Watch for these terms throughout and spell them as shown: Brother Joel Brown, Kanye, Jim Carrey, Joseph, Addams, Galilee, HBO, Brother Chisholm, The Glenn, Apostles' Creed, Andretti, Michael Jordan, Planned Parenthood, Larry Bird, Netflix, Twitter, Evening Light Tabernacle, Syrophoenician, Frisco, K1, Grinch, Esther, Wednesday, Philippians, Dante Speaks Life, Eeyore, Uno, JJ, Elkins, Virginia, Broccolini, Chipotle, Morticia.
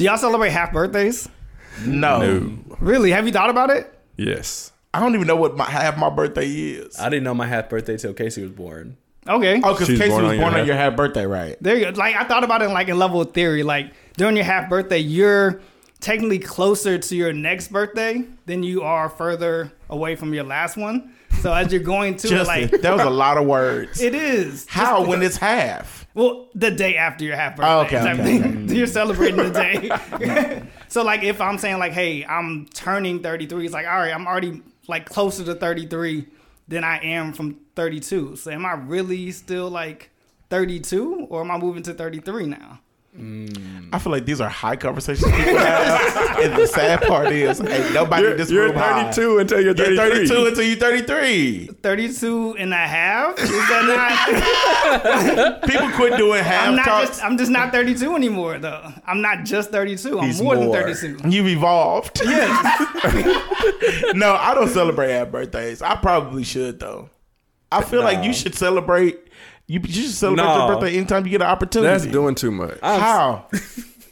Do y'all celebrate half birthdays? No. Really? Have you thought about it? Yes. I don't even know what half my birthday is. I didn't know my half birthday till Casey was born. Okay. Oh, because Casey was born on your half birthday, right? There you go. Like, I thought about it in like a level of theory. Like, during your half birthday, you're technically closer to your next birthday than you are further away from your last one. So as you're going to Justin, like, that was a lot of words. It is. How just, when it's half? Well, the day after your half birthday. Okay. You're celebrating the day. So like if I'm saying like, hey, I'm turning 33, it's like, all right, I'm already like closer to 33 than I am from 32. So am I really still like 32 or am I moving to 33 now? I feel like these are high conversations people have. And the sad part is, hey, nobody in this room high. You're 32 until you're 33. You're 32 until you're 33. 32 and a half? Is that not? People quit doing half talks. I'm just not 32 anymore, though. I'm not just 32. He's more than 32. You've evolved. Yes. No, I don't celebrate half birthdays. I probably should, though. I feel like you should celebrate. You should celebrate your birthday anytime you get an opportunity. That's doing too much. How?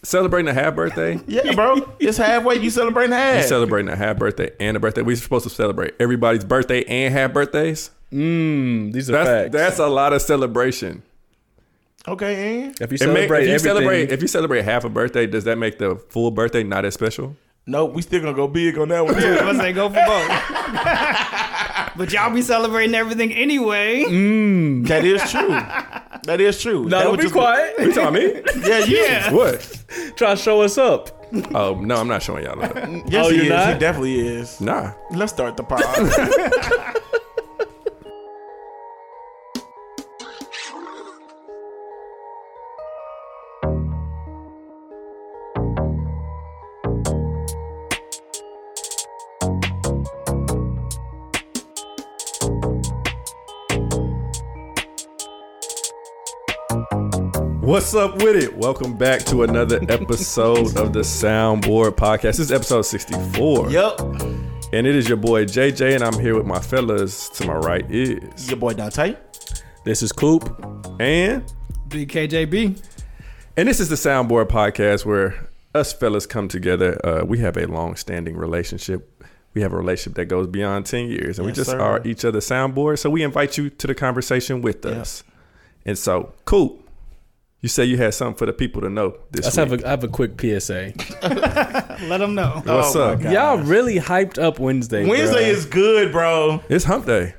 Celebrating a half birthday? Yeah, bro. It's halfway. You celebrating half. You celebrating a half birthday and a birthday. We're supposed to celebrate everybody's birthday and half birthdays. These are facts. That's a lot of celebration. Okay, and? If you celebrate half a birthday, does that make the full birthday not as special? No, we still going to go big on that one, too. Let's say go for both. But y'all be celebrating everything anyway. That is true. That is true. No, don't be quiet. You talking me? Yeah, yeah. What? Try to show us up. Oh, no, I'm not showing y'all up. Yes, oh, he is. Not? He definitely is. Nah. Let's start the pod. What's up with it? Welcome back to another episode of the Soundboard Podcast. This is episode 64. Yep. And it is your boy JJ, and I'm here with my fellas. To my right is your boy Dante. This is Coop. And BKJB. And this is the Soundboard Podcast where us fellas come together. We have a long-standing relationship. We have a relationship that goes beyond 10 years, and we are each other's soundboard. So we invite you to the conversation with us. And so, Coop. You say you had something for the people to know this week. I have a quick PSA. Let them know. What's up? Y'all really hyped up Wednesday. Wednesday is good, bro. It's hump day.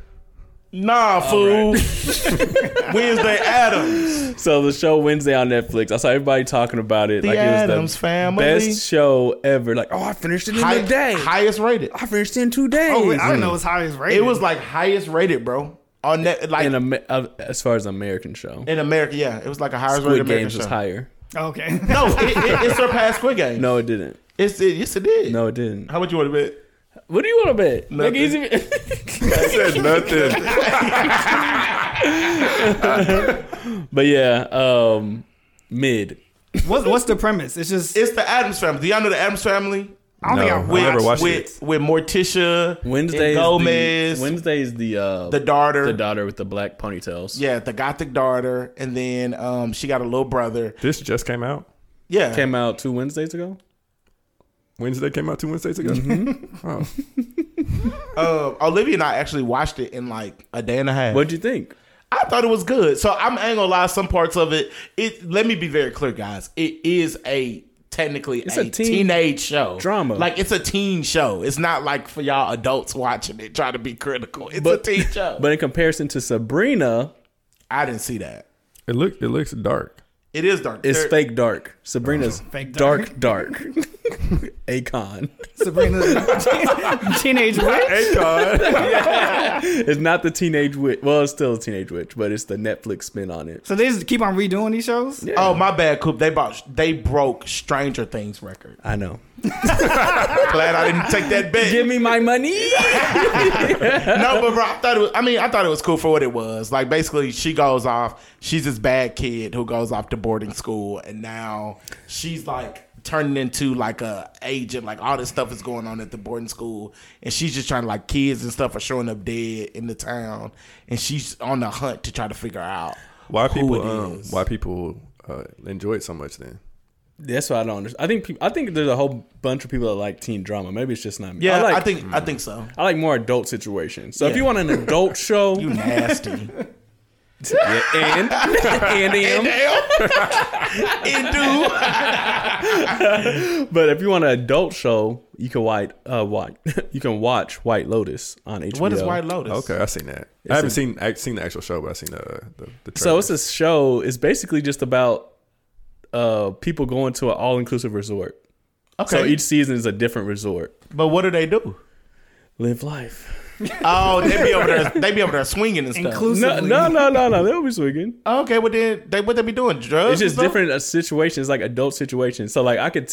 Nah, fool. Right. Wednesday Addams. So the show Wednesday on Netflix. I saw everybody talking about it. The Addams Family. Best show ever. Like, I finished it in a day. Highest rated. I finished it in 2 days. Oh, I didn't know it was highest rated. It was like highest rated, bro. On that, like as far as American show in America, yeah, it was like a higher rated American Games show. Was higher. Okay, no, it surpassed Squid Games. No, it didn't. Yes, it did. No, it didn't. How much you want to bet? What do you want to bet? Nothing. I said nothing. But yeah, mid. What's the premise? It's the Addams Family. Do y'all know the Addams Family? I don't think I've watched it with Morticia. Wednesday and Gomez. Wednesday is the daughter. The daughter with the black ponytails. Yeah, the gothic daughter. And then she got a little brother. This just came out? Yeah. Came out 2 Wednesdays ago? Wednesday came out 2 Wednesdays ago? Mm-hmm. Oh. Olivia and I actually watched it in like a day and a half. What'd you think? I thought it was good. So I'm ain't gonna lie, some parts of it. Let me be very clear, guys. It is technically a teenage show drama. Like, it's a teen show. It's not like for y'all adults watching it trying to be critical. It's a teen show. But in comparison to Sabrina, I didn't see that. It looks dark. It is dark. It's fake dark. Sabrina's fake dark. Akon. Sabrina's teenage witch. Akon. Yeah. It's not the teenage witch. Well, it's still a teenage witch, but it's the Netflix spin on it. So they just keep on redoing these shows? Yeah. Oh, my bad, Coop. They broke Stranger Things record. I know. Glad I didn't take that bet. Give me my money. No, but bro, I thought it was cool for what it was. Like, basically, she goes off. She's this bad kid who goes off to boarding school, and now she's like turning into like a agent. Like, all this stuff is going on at the boarding school, and she's just trying to, like, kids and stuff are showing up dead in the town, and she's on the hunt to try to figure out why people enjoy it so much. Then That's what I don't understand. I think there's a whole bunch of people that like teen drama. Maybe it's just not me. Yeah, I think so. I like more adult situations. So if you want an adult show, you nasty. Yeah, but if you want an adult show, you can watch White Lotus on HBO. What is White Lotus? Okay, I've seen that. I haven't seen the actual show, but I've seen the trailer. So it's a show. It's basically just about people going to an all-inclusive resort. Okay. So each season is a different resort. But what do? Live life. Oh, they be over there swinging and stuff. No, they'll be swinging. Okay, well then what they be doing? Drugs? It's just different situations, like adult situations. So like I could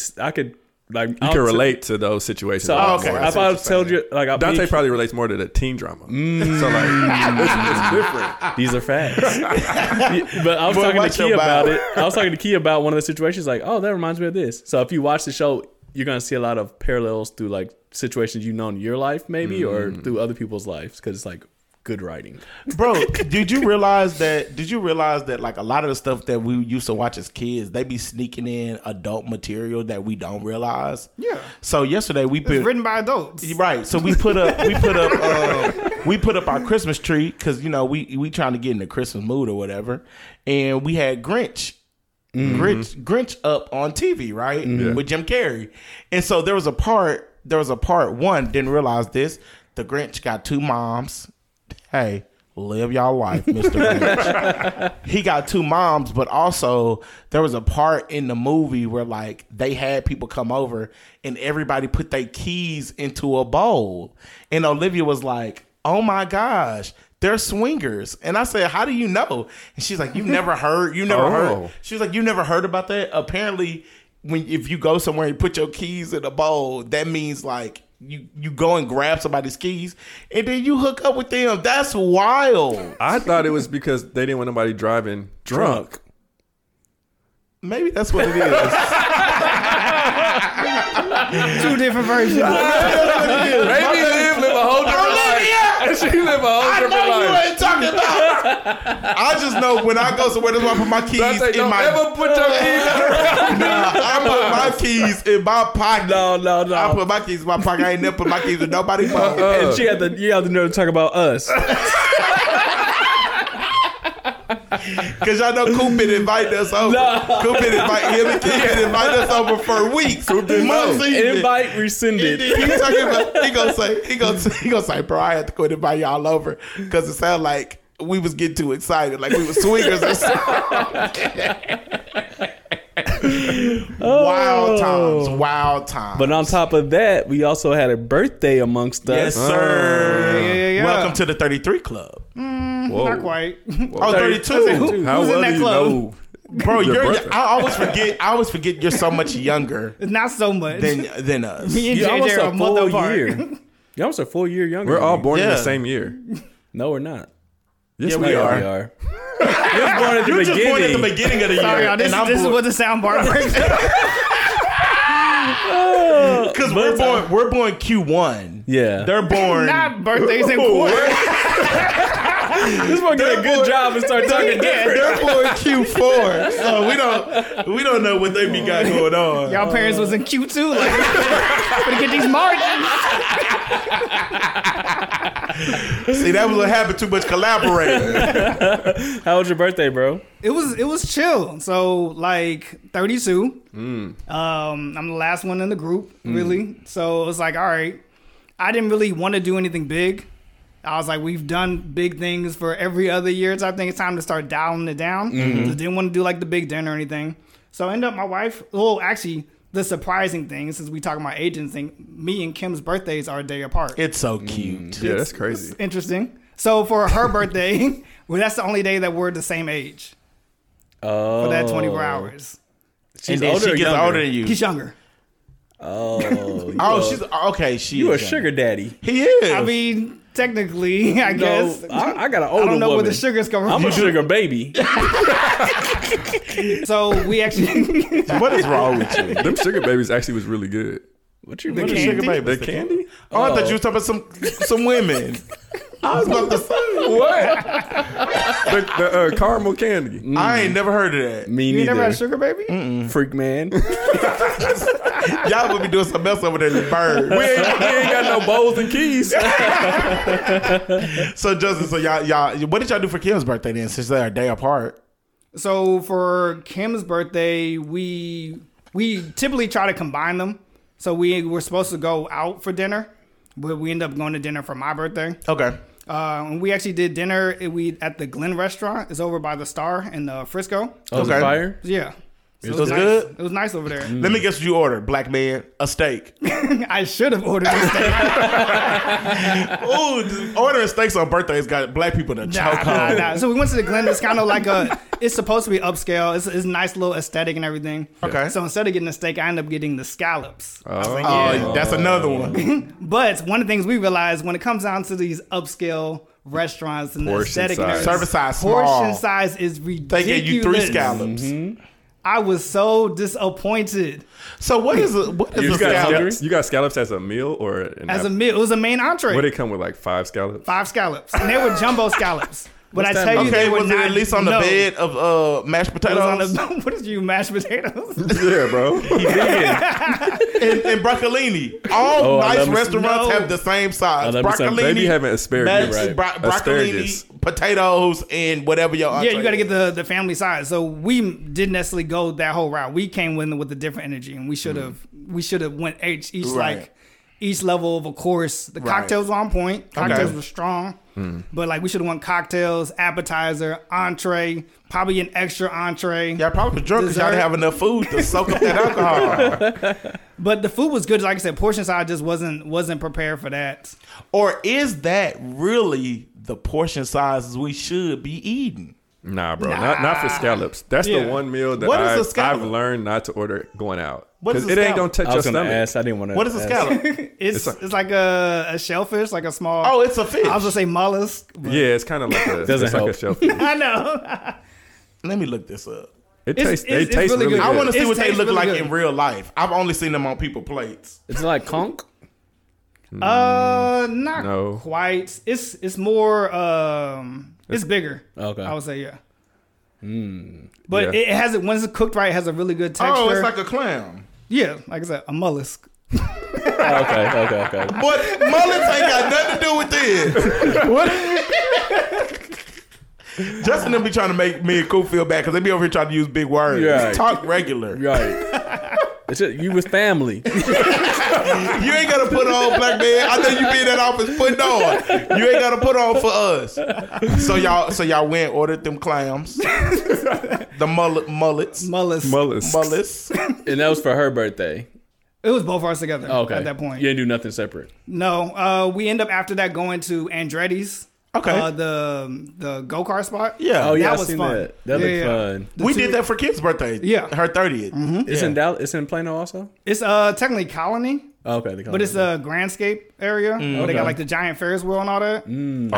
relate to those situations. So, okay. If I told you, like Dante probably relates more to the teen drama. Mm. So like it's different. These are facts. But I was talking to Key about it. I was talking to Key about one of the situations. Like, oh, that reminds me of this. So if you watch the show, you're gonna see a lot of parallels through like situations you know in your life, maybe, or through other people's lives, because it's like good writing, bro. Did you realize that like a lot of the stuff that we used to watch as kids, they be sneaking in adult material that we don't realize. Yeah. So yesterday it's written by adults, right? So we put up our Christmas tree because you know we trying to get in the Christmas mood or whatever, and we had Grinch. Mm-hmm. Grinch up on TV, right? Mm-hmm. With Jim Carrey. And so there was a part one, didn't realize this. The Grinch got two moms. Hey, live y'all life, Mr. Grinch. He got two moms, but also there was a part in the movie where like they had people come over and everybody put their keys into a bowl. And Olivia was like, oh my gosh, they're swingers. And I said, how do you know? And she's like, you've never heard. She was like, you never heard about that? Apparently, if you go somewhere and put your keys in a bowl, that means like you go and grab somebody's keys and then you hook up with them. That's wild. I thought it was because they didn't want nobody driving drunk. Maybe that's what it is. Two different versions. Maybe live a whole different life. She live a whole different life. I know you ain't talking about. I just know when I go somewhere, that's why I put my keys in my. Don't ever put your keys in. Nah, I put my keys in my pocket. No. I put my keys in my pocket. I ain't never put my keys in nobody's pocket. And you had the nerve to talk about us. Cause y'all know Coop been inviting us over. No. Coop been inviting us over for weeks. Coop didn't know. Invite rescinded. He talking about he gonna say, bro, I had to quit invite y'all over because it sounded like we was getting too excited, like we was swingers or something. Wild times. But on top of that, we also had a birthday amongst us. Yes, sir. Yeah. Welcome to the 33 Club. Not quite. Whoa. Oh, 32. Who's in that club? Know? Bro, I always forget you're so much younger. Not so much. Than us. Me and JJ are a month apart. You're almost a full year younger. We're all born in the same year. No, we're not. Yes, yeah, we are. You're just born at the beginning of the year. Sorry, y'all, this is what the soundbar brings up. Because we're born Q1. Yeah. They're born. Not birthdays in quarters. This one get a good job and start talking different. They're born Q4, so we don't know what they be got going on. Y'all parents was in Q2, like gonna get these margins. See, that was what happened. Too much collaborating. How was your birthday, bro? It was chill. So like 32. I'm the last one in the group, really. So it was like, all right. I didn't really want to do anything big. I was like, we've done big things for every other year. So I think it's time to start dialing it down. Mm-hmm. Didn't want to do like the big dinner or anything. So I ended up my wife. Well, actually, the surprising thing, since we talking about agents thing, me and Kim's birthdays are a day apart. It's so cute. Yeah, that's crazy. It's interesting. So for her birthday, well, that's the only day that we're the same age. Oh. For that 24 hours. She's older. She gets older than you. She's younger. Oh. She's okay. You a sugar daddy. He is. I mean. Technically, I guess. I got an older woman. I don't know where the sugar's coming from. I'm a sugar baby. So we actually... What is wrong with you? Them sugar babies actually was really good. What you mean? The sugar babies? The candy? Oh, I thought you were talking about some women. I was about to say what? the caramel candy. Mm. I ain't never heard of that. Me neither. You never had sugar baby? Mm-mm. Freak man. Y'all would be doing some mess over there in the bird. We ain't got no bowls and keys. So Justin, so y'all, what did y'all do for Kim's birthday then? Since they're a day apart. So for Kim's birthday, we typically try to combine them. So we were supposed to go out for dinner, but we ended up going to dinner for my birthday. Okay. And we actually did dinner at the Glenn restaurant. It's over by The Star in Frisco. Oh, okay. Fire? Yeah. So it was nice. Good. It was nice over there. Mm. Let me guess what you ordered, black man. A steak. I should have ordered a steak. Ooh, ordering steaks on birthdays got black people to choke on. So we went to the Glen. It's kind of like it's supposed to be upscale. It's a nice little aesthetic and everything. Okay. So instead of getting a steak, I ended up getting the scallops. Oh, I was like, yeah. That's another one. But one of the things we realized when it comes down to these upscale restaurants and portion the aesthetic. And service size small. Portion size is ridiculous. They gave you 3 scallops. Mm-hmm. I was so disappointed. So what is a scallop? You got scallops as a meal or a meal? It was a main entree. What did it come with? Like 5 scallops? 5 scallops, and they were jumbo scallops. But I tell you, they were was not, it at least on the bed of mashed potatoes. What is you mashed potatoes? Yeah, bro. and broccolini. All nice restaurants have the same size. Broccolini. Maybe having asparagus, right? Asparagus. Potatoes and whatever your entree. Yeah, you got to get the family size. So we didn't necessarily go that whole route. We came in with a different energy, and we should have went each right. Like each level of a course. The cocktails were on point. Cocktails were strong. But like we should have won cocktails, appetizer, entree, probably an extra entree. Y'all probably drunk because y'all didn't have enough food to soak up that alcohol. But the food was good. Like I said, portion size just wasn't prepared for that. Or is that really the portion sizes we should be eating? Nah, bro. Not for scallops. That's the one meal that I've learned not to order going out. Because it ain't going to touch your stomach. I didn't want to. What is a scallop? It's like a shellfish, like a small. Oh, it's a fish. I was going to say mollusk. Yeah, it's kind of like a shellfish. I know. Let me look this up. It tastes really good. I want to see what they look like in real life. I've only seen them on people's plates. It's like conch? Not quite. It's more it's bigger. Okay. I would say but it has it once it's cooked right, it has a really good texture. Oh, it's like a clam. Yeah, like I said, a mollusk. okay. But mollusks ain't got nothing to do with this. What? Justin will be trying to make me and Coop feel bad because they be over here trying to use big words. Right. Talk regular. Right. It's just, you was family. You ain't got to put on, black man. I know you be in that office putting on. You ain't got to put on for us. So y'all went ordered them clams, the mullets, and that was for her birthday. It was both of us together. Okay. At that point, you didn't do nothing separate. No, we end up after that going to Andretti's. Okay. The go-kart spot. Yeah. Oh, yeah. That was fun. That looked fun. We did that for Kim's birthday. Yeah. Her 30th. Mm-hmm. It's in Dallas. It's in Plano also? It's technically Colony. Oh, okay. The Colony. But it's a Grandscape area. Mm, where they got like the giant Ferris wheel and all that. Mm.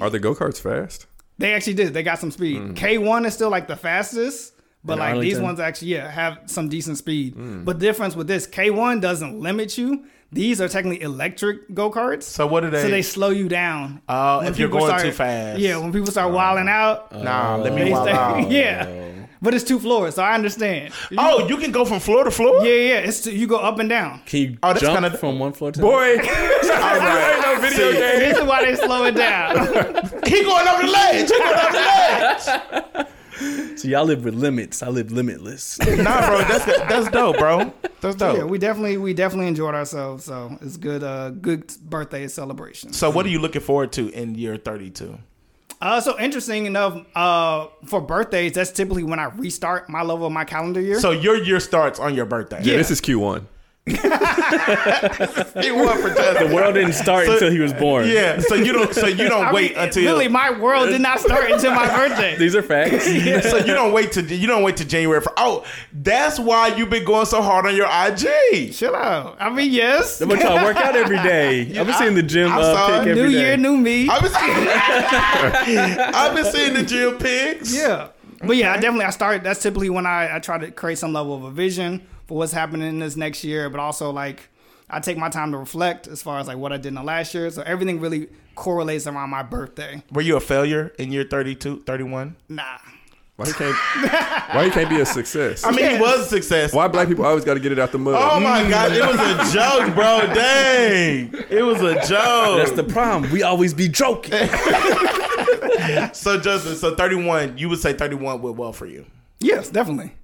Are the go-karts fast? They actually did. They got some speed. Mm. K1 is still like the fastest. But like these ones actually, have some decent speed. Mm. But the difference with this, K1 doesn't limit you. These are technically electric go-karts. So what do they? So they slow you down. Oh, if you're going too fast. Yeah, when people start wilding out. Nah, let me wild out. Yeah, but it's 2 floors, so I understand. You can go from floor to floor? Yeah. You go up and down. Can you jump from one floor to the other? Boy, I ain't no video game. This is why they slow it down. He going up the ledge. So y'all live with limits. I live limitless. Nah, bro, that's dope, bro. That's dope. Yeah, we definitely enjoyed ourselves. So it's good. Good birthday celebration. So what are you looking forward to in year 32? So interesting enough, for birthdays, that's typically when I restart my level of my calendar year. So your year starts on your birthday. Yeah. This is Q1. The world didn't start until he was born. Yeah, so you don't wait until really my world did not start until my birthday. These are facts. Yeah. So you don't wait to January for. Oh, that's why you've been going so hard on your IG. Chill out. I mean, yes. I'm gonna work out every day. I've been seeing the gym pic every day. New year, new me. I've been seeing the gym pics. Yeah, but yeah, I started. That's typically when I try to create some level of a vision. What's happening this next year, but also like I take my time to reflect as far as like what I did in the last year. So everything really correlates around my birthday. Were you a failure in year 32, 31? Nah. Why he can't be a success? I mean, He was a success. Why black people always got to get it out the mud? Oh, my God. It was a joke, bro. Dang. It was a joke. That's the problem. We always be joking. So, Justin, 31, you would say 31 went well for you? Yes, definitely.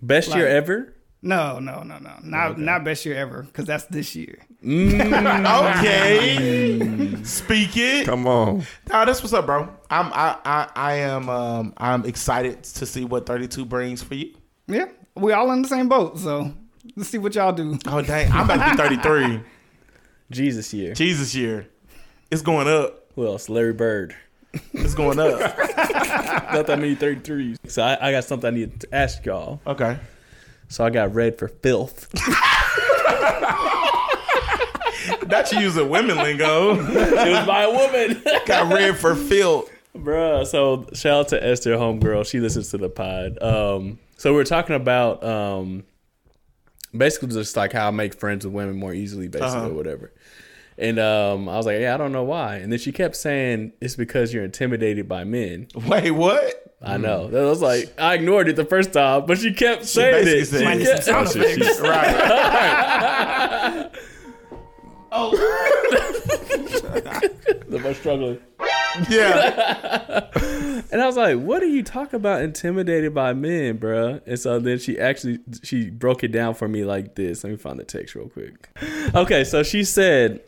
Best year ever? No. Not best year ever, because that's this year. Okay. Speak it. Come on. Nah, that's what's up, bro. I'm excited to see what 32 brings for you. Yeah. We all in the same boat, so let's see what y'all do. Oh, dang. I'm about to be 33. Jesus year. It's going up. Who else? Larry Bird. It's going up. Not that many 33s. So I got something I need to ask y'all. Okay. So I got read for filth. That's using women lingo. It was by a woman. Got read for filth. Bruh. So shout out to Esther, homegirl. She listens to the pod. So we were talking about basically just like how I make friends with women more easily, basically, or whatever. And I was like, yeah, I don't know why. And then she kept saying, it's because you're intimidated by men. Wait, what? I know. I was like, I ignored it the first time, but she kept saying it. Right. Oh. The most struggling. Yeah. And I was like, what do you talk about intimidated by men, bruh? And so then she broke it down for me like this. Let me find the text real quick. Okay, so she said,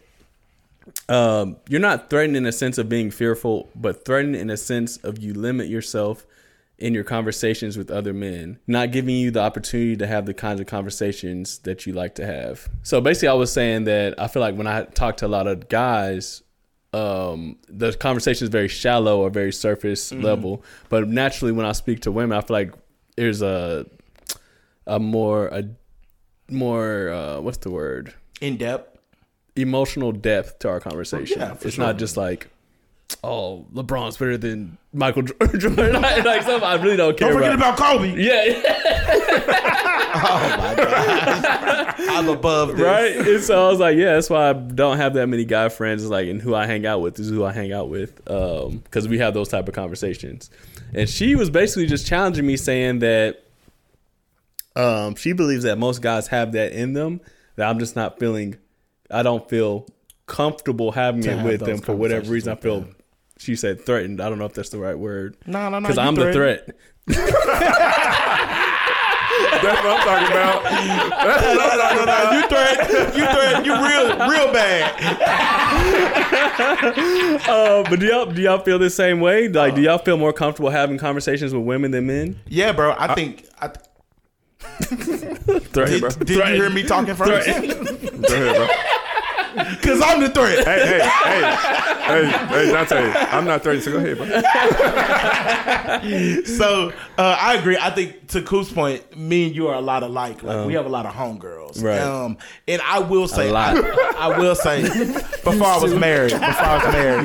you're not threatened in a sense of being fearful, but threatened in a sense of you limit yourself in your conversations with other men, not giving you the opportunity to have the kinds of conversations that you like to have. So basically I was saying that I feel like when I talk to a lot of guys, the conversation is very shallow or very surface level, but naturally when I speak to women, I feel like there's a more what's the word? In-depth. Emotional depth to our conversation. Yeah, it's sure. Not just like, oh, LeBron's better than Michael Jordan. Like something I really don't care about. Don't forget about Kobe. Yeah. Oh my God. I'm above this. Right? And so I was like, yeah, that's why I don't have that many guy friends. It's like, and who I hang out with is who I hang out with. Because we have those type of conversations. And she was basically just challenging me, saying that she believes that most guys have that in them, that I'm just not feeling... I don't feel comfortable having it with them for whatever reason. I feel, she said threatened. I don't know if that's the right word. No. Because I'm the threat. That's what I'm talking about. No. You threat. You real bad. But do y'all feel the same way? Like, do y'all feel more comfortable having conversations with women than men? Yeah, bro. I think. Did you hear me talking first? Because I'm the threat. Hey, Dante, I'm not threatened, so go ahead, bro. So I agree. I think to Coop's point, me and you are a lot alike. Like we have a lot of homegirls, right? And I will say, before I was married, I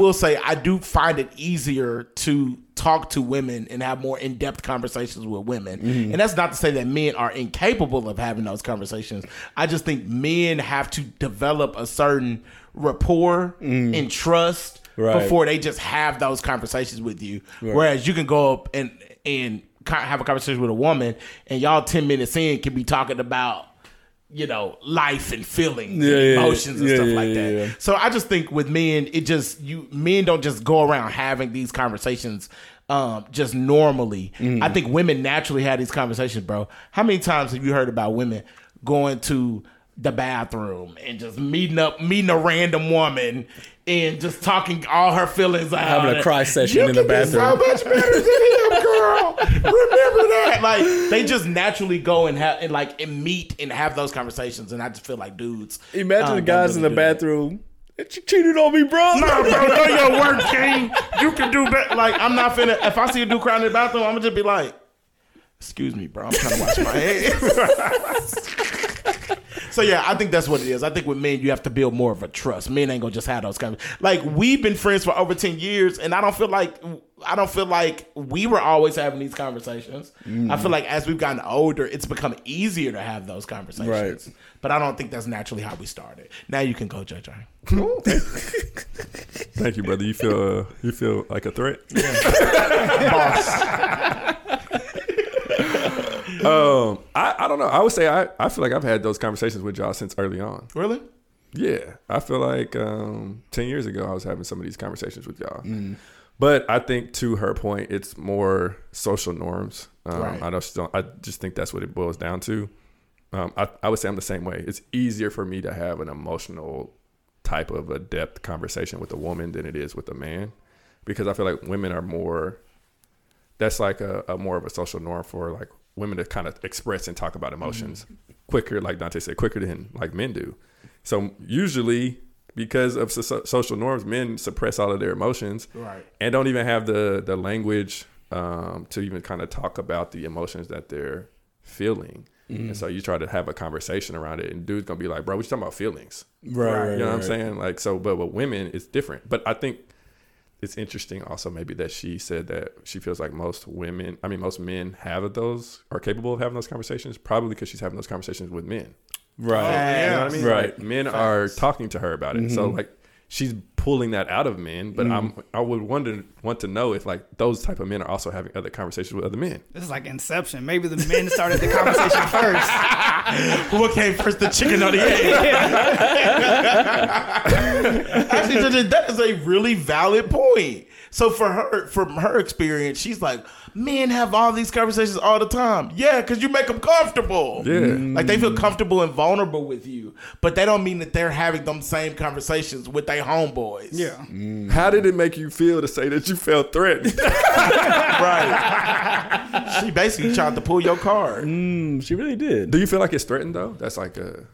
will say I do find it easier to talk to women and have more in-depth conversations with women. Mm-hmm. And that's not to say that men are incapable of having those conversations. I just think men have to develop a certain rapport and trust before they just have those conversations with you. Right. Whereas you can go up and have a conversation with a woman and y'all 10 minutes in can be talking about, you know, life and feelings and emotions and stuff like that. Yeah. So I just think with men, men don't just go around having these conversations just normally. I think women naturally have these conversations, bro. How many times have you heard about women going to the bathroom and just meeting a random woman and just talking all her feelings out? Having a cry session in the bathroom. So much better than him, girl. Remember that. Like, they just naturally go and meet and have those conversations. And I just feel like dudes. Imagine the guys in the bathroom. That you cheated on me, bro. No, bro, do your work, King. You can do better. Like, I'm not finna. If I see a dude crying in the bathroom, I'm gonna just be like, "Excuse me, bro. I'm trying to wash my hands." So, yeah, I think that's what it is. I think with men, you have to build more of a trust. Men ain't going to just have those kind of... Like, we've been friends for over 10 years, and I don't feel like I don't feel like we were always having these conversations. Mm. I feel like as we've gotten older, it's become easier to have those conversations. Right. But I don't think that's naturally how we started. Now you can go, JJ. Thank you, brother. You feel like a threat? Yeah. Boss. I don't know. I would say I feel like I've had those conversations with y'all since early on. Really? Yeah. I feel like 10 years ago, I was having some of these conversations with y'all. Mm. But I think, to her point, it's more social norms. Right. I just think that's what it boils down to. I would say I'm the same way. It's easier for me to have an emotional type of a depth conversation with a woman than it is with a man, because I feel like women are more. That's like a more of a social norm for like women to kind of express and talk about emotions quicker, like Dante said, quicker than like men do. So usually, because of social norms, men suppress all of their emotions, right, and don't even have the language to even kind of talk about the emotions that they're feeling. Mm. And so you try to have a conversation around it, and dude's gonna be like, "Bro, we just talking about feelings, right?" You know what I'm saying? Like, so, but with women, it's different. But I think it's interesting also maybe that she said that she feels like most men have those, are capable of having those conversations, probably because she's having those conversations with men. Right. You know what I mean? Right. Like, men are talking to her about it. Mm-hmm. So like she's pulling that out of men, but I would want to know if like those type of men are also having other conversations with other men. This is like Inception. Maybe the men started the conversation first. What came first, the chicken or the egg? Actually, that is a really valid point. So for her, from her experience, she's like, men have all these conversations all the time. Yeah, because you make them comfortable. Yeah, like they feel comfortable and vulnerable with you, but they don't mean that they're having them same conversations with their homeboys. Yeah. Mm. How did it make you feel to say that you felt threatened? Right. She basically tried to pull your card. She really did. Do you feel like it's threatened though? That's like a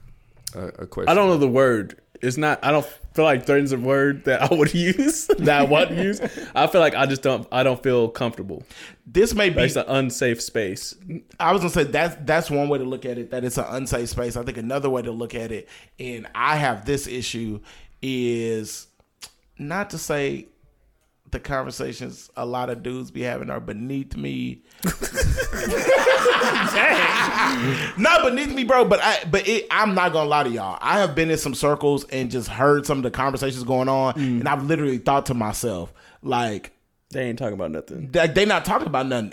question. I don't know the word. It's not. I don't feel like threaten's a word that I would use. That I want to use. I feel like I just don't. I don't feel comfortable. This may be an unsafe space. I was gonna say that's one way to look at it. That it's an unsafe space. I think another way to look at it, and I have this issue, is not to say the conversations a lot of dudes be having are beneath me. Not beneath me, bro, but I'm not gonna lie to y'all, I have been in some circles and just heard some of the conversations going on, and I've literally thought to myself, like, they ain't talking about nothing. They not talking about nothing.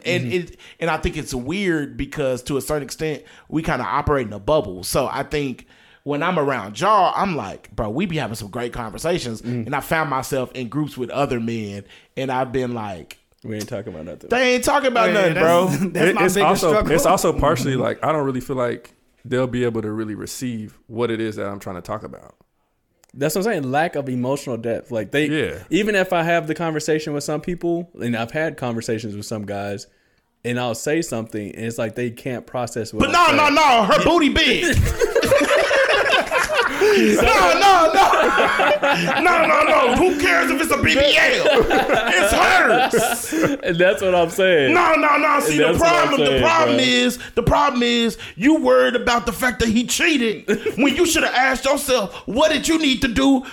And I think it's weird because to a certain extent we kind of operate in a bubble. So I think when I'm around y'all, I'm like, bro, we be having some great conversations, and I found myself in groups with other men, and I've been like, we ain't talking about nothing. They ain't talking about nothing, bro. That's my biggest struggle. It's also partially like, I don't really feel like they'll be able to really receive what it is that I'm trying to talk about. That's what I'm saying. Lack of emotional depth. Like even if I have the conversation with some people, and I've had conversations with some guys, and I'll say something, and it's like they can't process what. But no, her booty big. No. Who cares if it's a BBL? It's hers. And that's what I'm saying. No. See, the problem is you worried about the fact that he cheated when you should have asked yourself, what did you need to do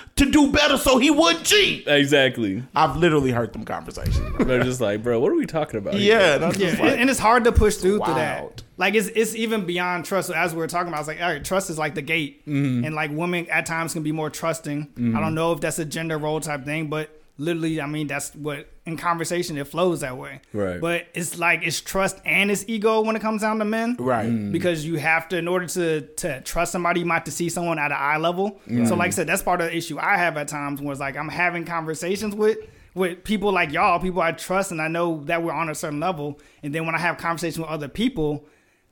better so he wouldn't cheat? Exactly. I've literally heard them conversations. They're just like, bro, what are we talking about? Yeah. Like, and it's hard to push through to that. Like, it's even beyond trust. As we were talking about, I was like, all right, trust is like the gate. Mm-hmm. And like women at times can be more trusting. Mm-hmm. I don't know if that's a gender role type thing, but literally, I mean, that's what, in conversation, it flows that way. Right. But it's like, it's trust and it's ego when it comes down to men. Right. Mm-hmm. Because you have to, in order to trust somebody, you might have to see someone at an eye level. Mm-hmm. So like I said, that's part of the issue I have at times, where it's like, I'm having conversations with people like y'all, people I trust, and I know that we're on a certain level. And then when I have conversations with other people,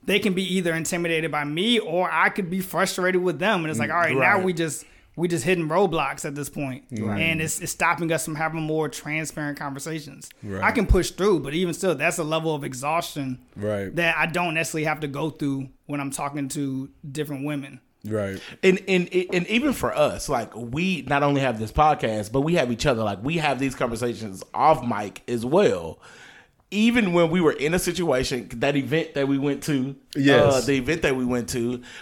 they can be either intimidated by me or I could be frustrated with them. And it's like, all right, now we just hitting roadblocks at this point. Right. And it's stopping us from having more transparent conversations. Right. I can push through, but even still, that's a level of exhaustion that I don't necessarily have to go through when I'm talking to different women. Right. And even for us, like, we not only have this podcast, but we have each other. Like, we have these conversations off mic as well. even when we were in a situation, that event that we went to,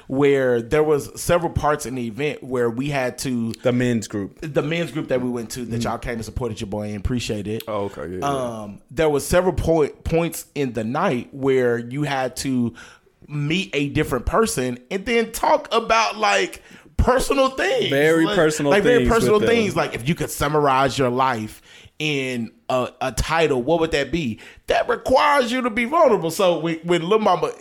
where there was several parts in the event where we had to... The men's group that we went to, that y'all came and supported your boy and appreciate it. Oh, okay. Yeah, there was several points in the night where you had to meet a different person and then talk about, like... Very personal things. Like, if you could summarize your life in a title, what would that be? That requires you to be vulnerable. So when Lil Mama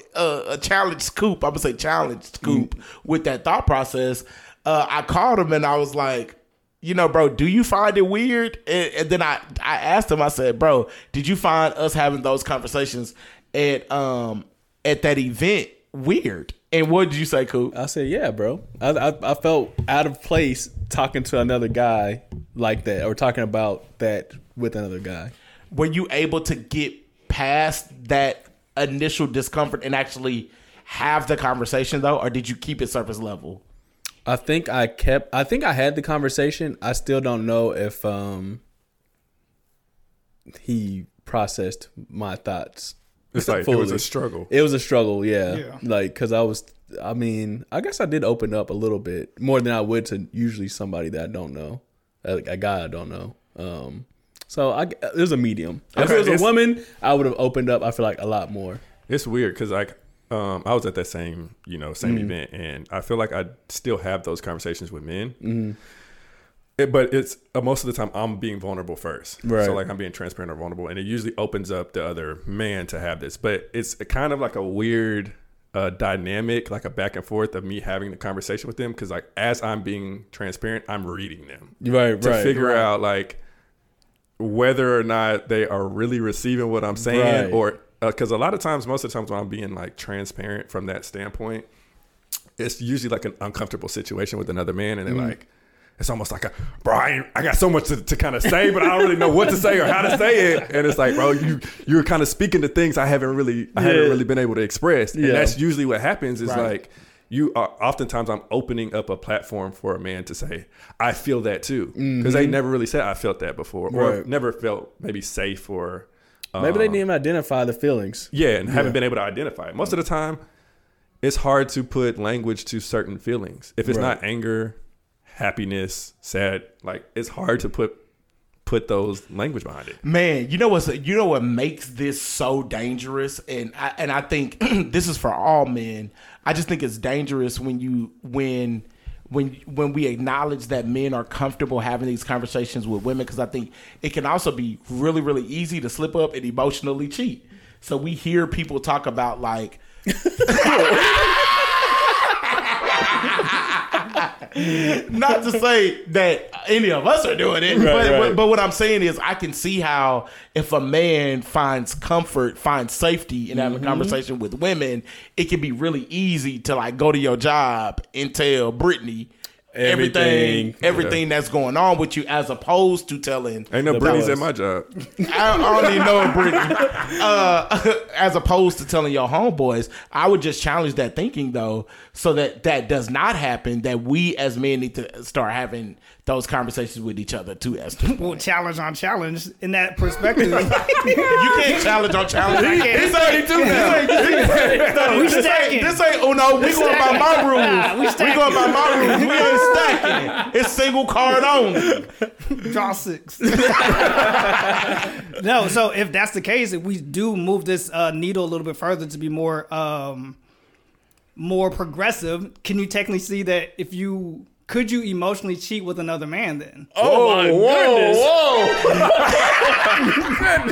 challenged Coop with that thought process, I called him and I was like, you know, bro, do you find it weird? And then I asked him, I said, bro, did you find us having those conversations at that event weird? And what did you say, Coop? I said, yeah, bro. I felt out of place talking to another guy like that, or talking about that with another guy. Were you able to get past that initial discomfort and actually have the conversation, though? Or did you keep it surface level? I think I had the conversation. I still don't know if he processed my thoughts. It's like, fully. It was a struggle. It was a struggle, yeah. Like, because I guess I did open up a little bit more than I would to usually somebody that I don't know, a guy I don't know. So it was a medium. Okay, if it was a woman, I would have opened up, I feel like, a lot more. It's weird because, like, I was at that same event, and I feel like I still have those conversations with men. Mm-hmm. But it's most of the time I'm being vulnerable first. Right. So, like, I'm being transparent or vulnerable. And it usually opens up the other man to have this. But it's kind of like a weird dynamic, like a back and forth of me having the conversation with them. Because, like, as I'm being transparent, I'm reading them. To figure out, like, whether or not they are really receiving what I'm saying. Right. Or because most of the times when I'm being, like, transparent from that standpoint, it's usually, like, an uncomfortable situation with another man. And they're like... It's almost like, Brian, I got so much to kind of say, but I don't really know what to say or how to say it. And it's like, bro, you're kind of speaking to things I haven't really been able to express. And that's usually what happens is like, you are oftentimes I'm opening up a platform for a man to say, I feel that too. Because they never really said I felt that before or never felt maybe safe or. Maybe they didn't identify the feelings. Yeah, and haven't been able to identify it. Most of the time, it's hard to put language to certain feelings. If it's not anger, happiness, sad, like it's hard to put those language behind it. Man, you know what makes this so dangerous, and I think this is for all men. I just think it's dangerous when we acknowledge that men are comfortable having these conversations with women, because I think it can also be really, really easy to slip up and emotionally cheat. So we hear people talk about like. Not to say that any of us are doing it, but what I'm saying is I can see how if a man finds comfort, finds safety in having a conversation with women, it can be really easy to like go to your job and tell Brittany everything that's going on with you, as opposed to telling. Ain't no Brittany's at my job. I don't even know Brittany. As opposed to telling your homeboys. I would just challenge that thinking though, so that does not happen. That we as men need to start having those conversations with each other too, Esther. Well, challenge on challenge in that perspective. You can't challenge on challenge. This ain't too now. This ain't Uno. We going by my rules. We going by my rules. We ain't stacking. It's single card only. Draw six. No, so if that's the case, if we do move this needle a little bit further to be more progressive, can you technically see that if you... Could you emotionally cheat with another man then? Oh my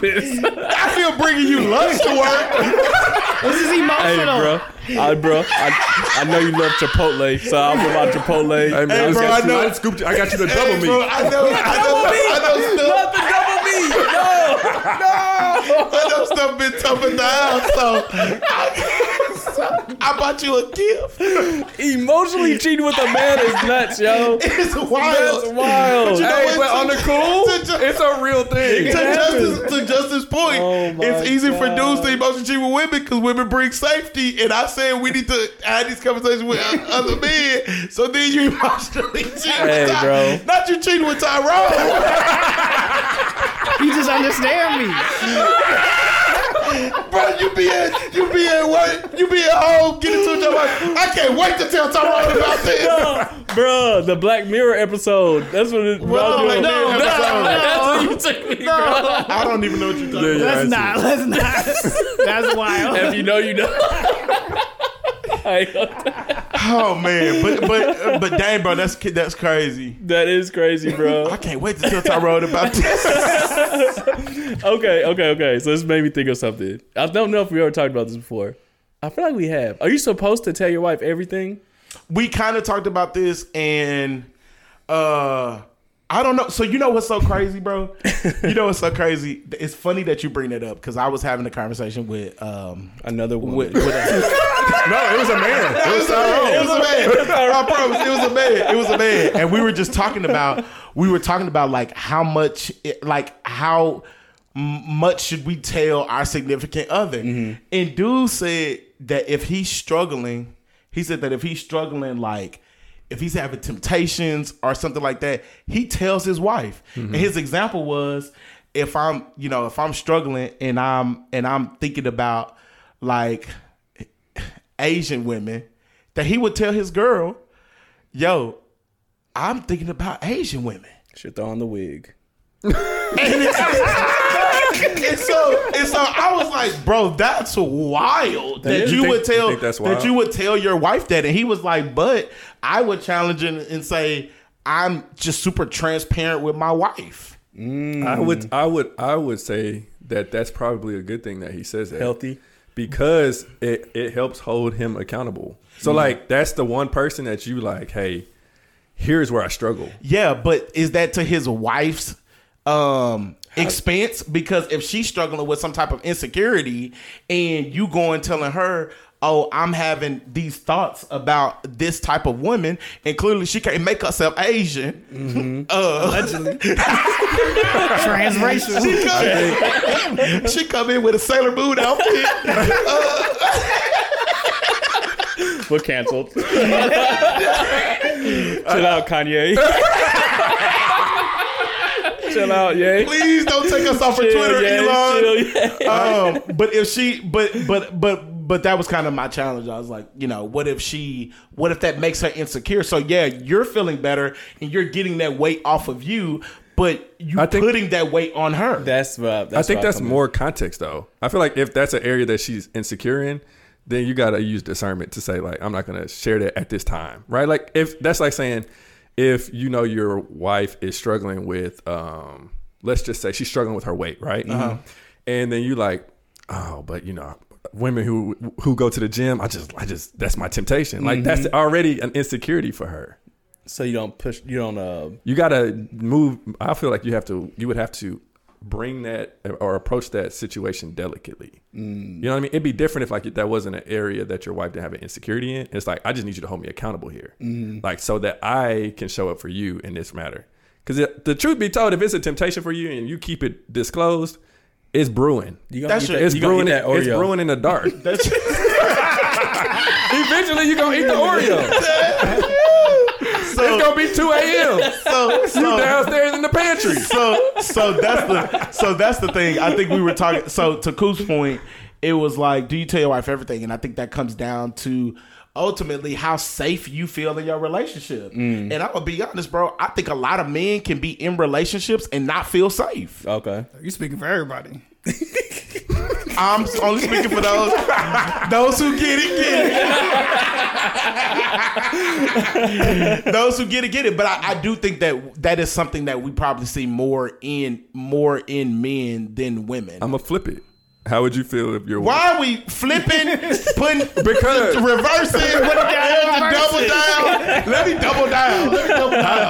goodness. I feel bringing you lunch to work. This is emotional. Hey, bro. I know you love Chipotle, so I'll provide Chipotle. Hey, man, I got you the double meat. Bro, I know not the double meat. No. I know stuff been toughened down, I bought you a gift. Emotionally cheating with a man is nuts, yo. It's wild. It's wild. But you know, on the cool, it's a real thing. To Justin's point, it's easy for dudes to emotionally cheat with women because women bring safety. And I said we need to have these conversations with other men. So then you emotionally cheat with Tyrone. Not you cheating with Tyrone. You just understand me. Bro, you be at work, you be at home, get into a job. I can't wait to tell Tyrone about this. No, bro, the Black Mirror episode. That's what it was. No, that's what you took me, bro. I don't even know what you're talking about. Let's not. That's wild. If you know, you know. Oh man, but dang, bro, that's crazy. That is crazy, bro. I can't wait to tell Tyrone about this. Okay. So this made me think of something. I don't know if we ever talked about this before. I feel like we have. Are you supposed to tell your wife everything? We kind of talked about this, and I don't know. So you know what's so crazy, bro? It's funny that you bring that up because I was having a conversation with another woman. No, it was a man. It was a man. I promise, it was a man. And we were talking about like how much should we tell our significant other? Mm-hmm. And dude said that if he's struggling, like, if he's having temptations or something like that, he tells his wife. Mm-hmm. And his example was, if I'm struggling and I'm thinking about like Asian women, that he would tell his girl, yo, I'm thinking about Asian women. Should throw on the wig. And so I was like, bro, that's wild that you would tell your wife that. And he was like, but I would challenge him and say, I'm just super transparent with my wife. Mm. I would say that that's probably a good thing that he says that. Healthy. Because it helps hold him accountable. So like, that's the one person that you like, hey, here's where I struggle. Yeah, but is that to his wife's expense? Because if she's struggling with some type of insecurity and you go and telling her, oh, I'm having these thoughts about this type of woman, and clearly she can't make herself Asian. Mm-hmm. Allegedly. Transracial. She come in with a Sailor Moon outfit. We're canceled. Chill out, Kanye. Chill out, yeah. Please don't take us off of Twitter, yay. Elon. Chill, yeah. But if she, but that was kind of my challenge. I was like, what if that makes her insecure? So yeah, you're feeling better and you're getting that weight off of you, but you're putting that weight on her. I think that's more context though. I feel like if that's an area that she's insecure in, then you got to use discernment to say like, I'm not going to share that at this time. Right? Like if that's like saying, if you know, your wife is struggling with, let's just say she's struggling with her weight. Right. Uh-huh. And then you like, oh, but women who go to the gym, I just that's my temptation. Like, mm-hmm. That's already an insecurity for her. So you don't push. You don't. You gotta move. I feel like you would have to bring that or approach that situation delicately. Mm. You know what I mean? It'd be different if like that wasn't an area that your wife didn't have an insecurity in. It's like, I just need you to hold me accountable here, like so that I can show up for you in this matter. Because the truth be told, if it's a temptation for you and you keep it disclosed, it's brewing. It's brewing in the dark. Eventually, you're going to eat the Oreo. So, it's going to be 2 a.m. So you downstairs in the pantry. So that's the thing. I think we were talking. So to Coop's point, it was like, do you tell your wife everything? And I think that comes down to ultimately how safe you feel in your relationship. Mm. And I'm gonna be honest, bro, I think a lot of men can be in relationships and not feel safe. Okay, you're speaking for everybody. I'm only speaking for those who get it. Those who get it. But I do think that is something that we probably see more in men than women. I'm gonna flip it. How would you feel if your wife... Why are we flipping, reversing, double down? Let me double down.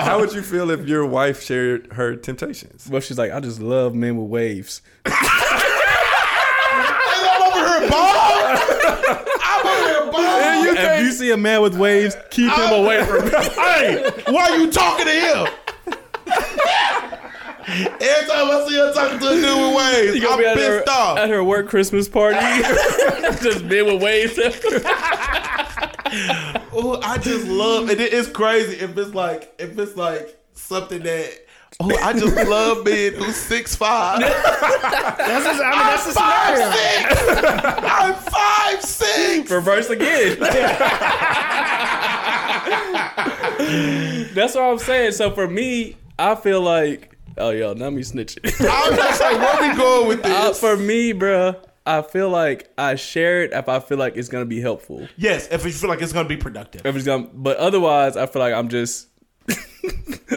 How would you feel if your wife shared her temptations? Well, she's like, I just love men with waves. I'm over here bald. If you see a man with waves, keep him away from me. Hey, why are you talking to him? Every time I see her talking to a dude with waves, I'm pissed off. At her work Christmas party, just men with waves. Oh, I just love it. It's crazy if it's like something that Oh, I just love being 6'5". I'm 5'6". Reverse again. That's what I'm saying. So for me, I feel like, oh yo, now me snitching. I was just like, where we going with this? For me, bro, I feel like I share it if I feel like it's gonna be helpful. Yes, if you feel like it's gonna be productive. If it's gonna, but otherwise, I feel like I'm just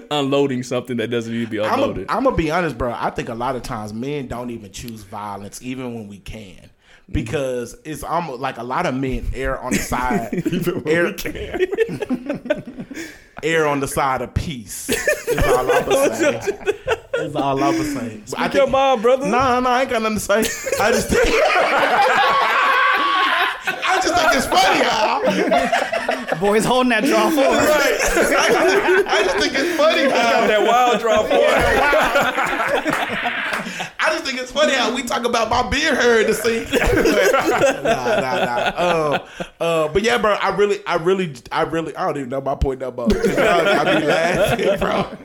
unloading something that doesn't need to be unloaded. I'm gonna be honest, bro. I think a lot of times men don't even choose violence, even when we can, because it's almost like a lot of men err on the side, err on the side of peace. It's all I'm gonna say. It's all I'm gonna say. Speak I think, your mind, brother. Nah, I ain't got nothing to say. I just think. I just think it's funny how boys holding that draw four. Right. I just think it's funny how that wild draw four. I just think it's funny how we talk about my beard hair to see. But yeah, bro, I really I don't even know my point no more. I be laughing, bro.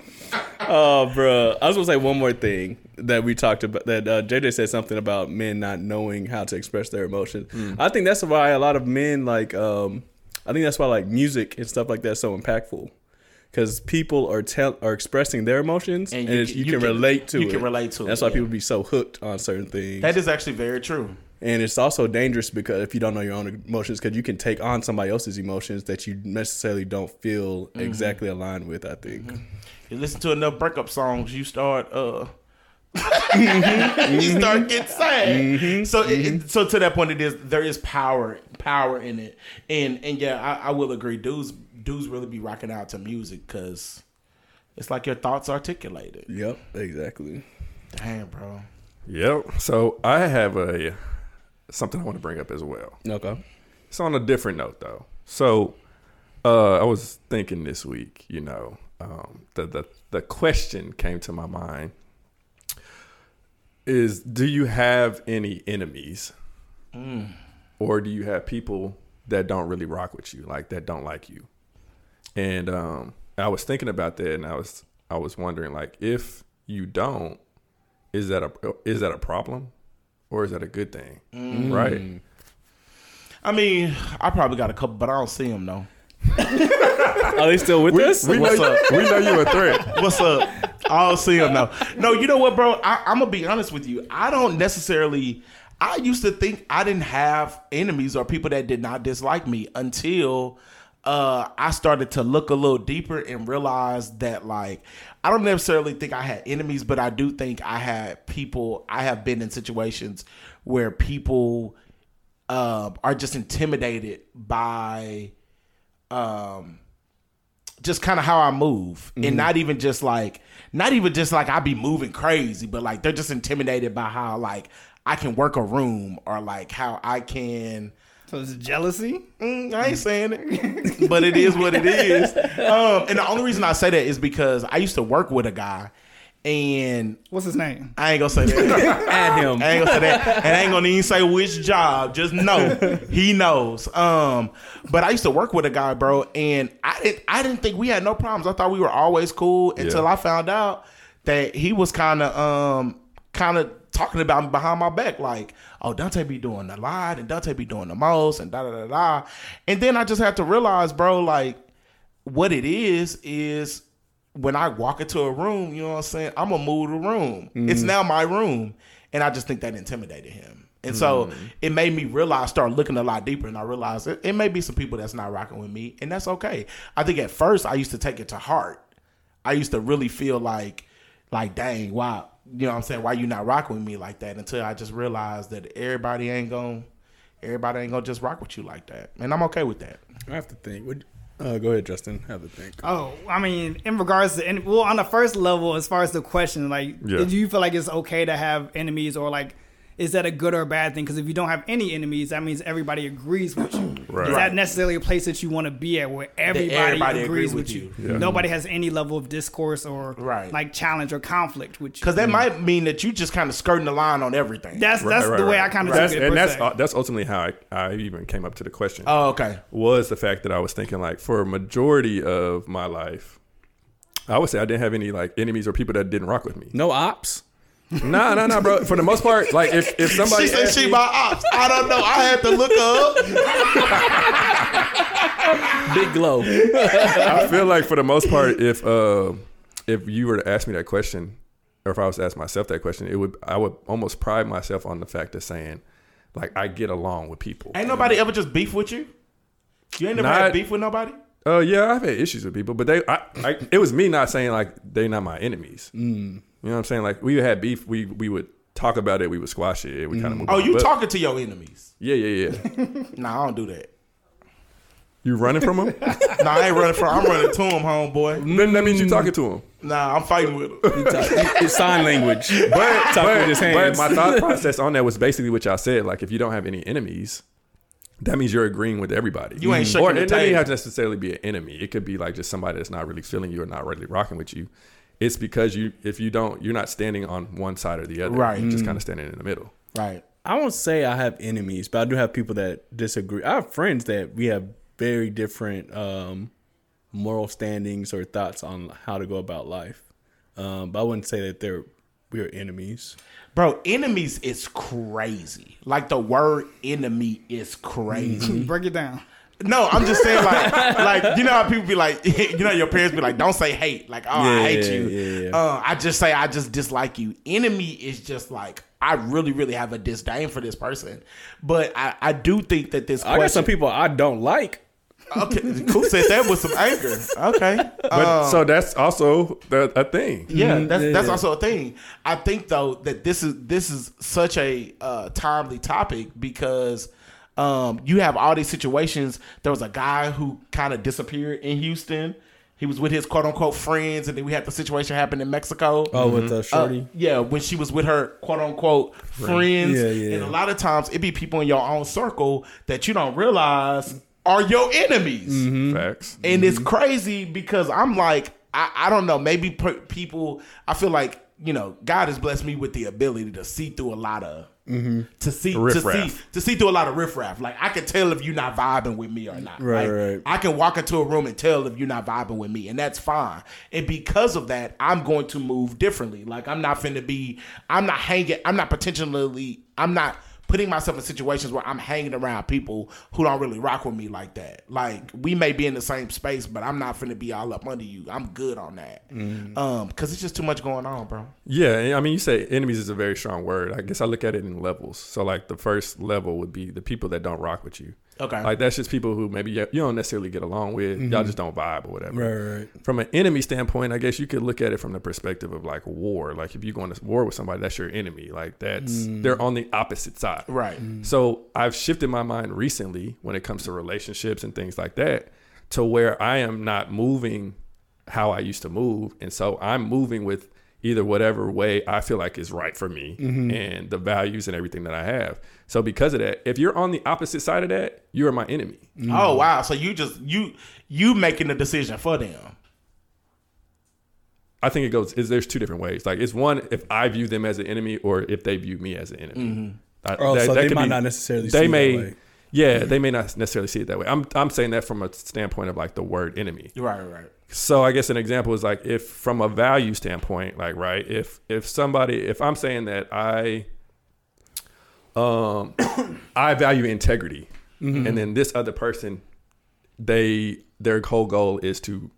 Oh, bro. I was going to say one more thing that we talked about, that JJ said something about men not knowing how to express their emotions. I think that's why a lot of men, like, I think that's why, like, music and stuff like that is so impactful. Because people are expressing their emotions, and you can relate to it. That's why people be so hooked on certain things. That is actually very true. And it's also dangerous because if you don't know your own emotions, because you can take on somebody else's emotions that you necessarily don't feel exactly aligned with, I think. Mm-hmm. You listen to enough breakup songs, you start you start getting sad. So to that point, there is power in it, and yeah, I will agree. Dudes really be rocking out to music because it's like your thoughts articulated. Yep, exactly. Damn, bro. Yep. So I have something I want to bring up as well. Okay. It's on a different note though. So I was thinking this week, you know. The question came to my mind is, do you have any enemies or do you have people that don't really rock with you, like that don't like you? And I was thinking about that, and I was wondering, like, if you don't, is that a problem or is that a good thing? Right? I mean, I probably got a couple, but I don't see them though. Are they still with us? We know you a threat. What's up? I'll see him now. No, you know what, bro? I'm going to be honest with you. I don't necessarily... I used to think I didn't have enemies or people that did not dislike me until I started to look a little deeper and realize that, like, I don't necessarily think I had enemies, but I do think I had people... I have been in situations where people are just intimidated by... just kind of how I move, and not even just like I be moving crazy, but like they're just intimidated by how, like, I can work a room, or like how I can. So it's jealousy? I ain't saying it, but it is what it is. And the only reason I say that is because I used to work with a guy, and what's his name? I ain't gonna say that. Add him. I ain't gonna say that, and I ain't gonna even say which job. Just know he knows. But I used to work with a guy, bro, and I didn't think we had no problems. I thought we were always cool until I found out that he was kind of talking about me behind my back, like, oh, Dante be doing a lot, and Dante be doing the most, and da da da da. And then I just had to realize, bro, like, what it is. When I walk into a room, you know what I'm saying? I'm going to move the room. Mm. It's now my room. And I just think that intimidated him. And so it made me realize, start looking a lot deeper. And I realized it may be some people that's not rocking with me. And that's okay. I think at first I used to take it to heart. I used to really feel like, dang, why, you know what I'm saying? Why you not rocking with me like that? Until I just realized that everybody ain't going to just rock with you like that. And I'm okay with that. I have to think. Go ahead, Justin. Have a think. Oh, I mean, in regards to... Well, on the first level, as far as the question, like, do you feel like it's okay to have enemies, or, like, is that a good or a bad thing? Because if you don't have any enemies, that means everybody agrees with you. Right. Is that necessarily a place that you want to be at, where everybody agrees with you? Yeah. Nobody has any level of discourse or, like, challenge or conflict with you. Because that might mean that you just kind of skirting the line on everything. That's the way I kind of took it. And that's ultimately how I even came up to the question. Oh, okay. Was the fact that I was thinking, like, for a majority of my life, I would say I didn't have any like enemies or people that didn't rock with me. No ops? Nah, bro. For the most part, like if somebody she said she my ops, I don't know. I had to look up. Big glow. I feel like for the most part, if you were to ask me that question, or if I was to ask myself that question, I would almost pride myself on the fact of saying, like, I get along with people. Ain't nobody ever just beef with you? You ain't never had beef with nobody? Yeah, I've had issues with people, but it was me not saying like they're not my enemies. Mm. You know what I'm saying? Like we had beef, we would talk about it, we would squash it, we kind of move on. Oh, you talking to your enemies? Yeah. Nah, I don't do that. You running from them? Nah, I ain't running from them. I'm running to them, homeboy. Then that means you talking to them. Nah, I'm fighting with them. It's sign language. But with his hands. But my thought process on that was basically what y'all said. Like if you don't have any enemies, that means you're agreeing with everybody. You ain't shaking the table. It doesn't have to necessarily be an enemy. It could be like just somebody that's not really feeling you or not really rocking with you. It's because you're not standing on one side or the other. Right. You're just kind of standing in the middle. Right. I won't say I have enemies, but I do have people that disagree. I have friends that we have very different moral standings or thoughts on how to go about life. But I wouldn't say that we're enemies. Bro, enemies is crazy. Like the word enemy is crazy. Mm-hmm. Break it down. No, I'm just saying like you know how people be like, you know, your parents be like, don't say hate. Like, oh, yeah, I hate you. Yeah. I just dislike you. Enemy is just like, I really, really have a disdain for this person. But I do think that this question... I got some people I don't like. Okay, who said that with some anger? Okay. But so that's also a thing. Yeah, that's also a thing. I think, though, that this is such a timely topic because... you have all these situations. There was a guy who kind of disappeared in Houston. He was with his quote unquote friends, and then we had the situation happen in Mexico. Oh, with the shorty? Yeah, when she was with her quote unquote friends. Yeah. And a lot of times it be people in your own circle that you don't realize are your enemies. Mm-hmm. Facts. And it's crazy because I'm like, I don't know, maybe people, I feel like, you know, God has blessed me with the ability to see through a lot of through a lot of riffraff. Like I can tell if you're not vibing with me or not. Right. I can walk into a room and tell if you're not vibing with me, and that's fine. And because of that, I'm going to move differently. Like I'm not putting myself in situations where I'm hanging around people who don't really rock with me like that. Like we may be in the same space, but I'm not finna be all up under you. I'm good on that. Cause it's just too much going on, bro. Yeah. I mean, you say enemies is a very strong word. I guess I look at it in levels. So like the first level would be the people that don't rock with you. Okay. Like that's just people who maybe you don't necessarily get along with. Mm-hmm. Y'all just don't vibe or whatever. Right. From an enemy standpoint, I guess you could look at it from the perspective of like war. Like if you're going to war with somebody, that's your enemy. Like that's they're on the opposite side. Right. Mm. So I've shifted my mind recently when it comes to relationships and things like that to where I am not moving how I used to move. And so I'm moving with either whatever way I feel like is right for me and the values and everything that I have. So because of that, if you're on the opposite side of that, you're my enemy. Mm. Oh, wow. So you making the decision for them. I think there's two different ways. Like it's one, if I view them as an enemy or if they view me as an enemy. Mm-hmm. They may not necessarily see it that way. I'm saying that from a standpoint of like the word enemy. Right. So I guess an example is like if from a value standpoint, like right, if I'm saying that I value integrity, and then this other person, their whole goal is to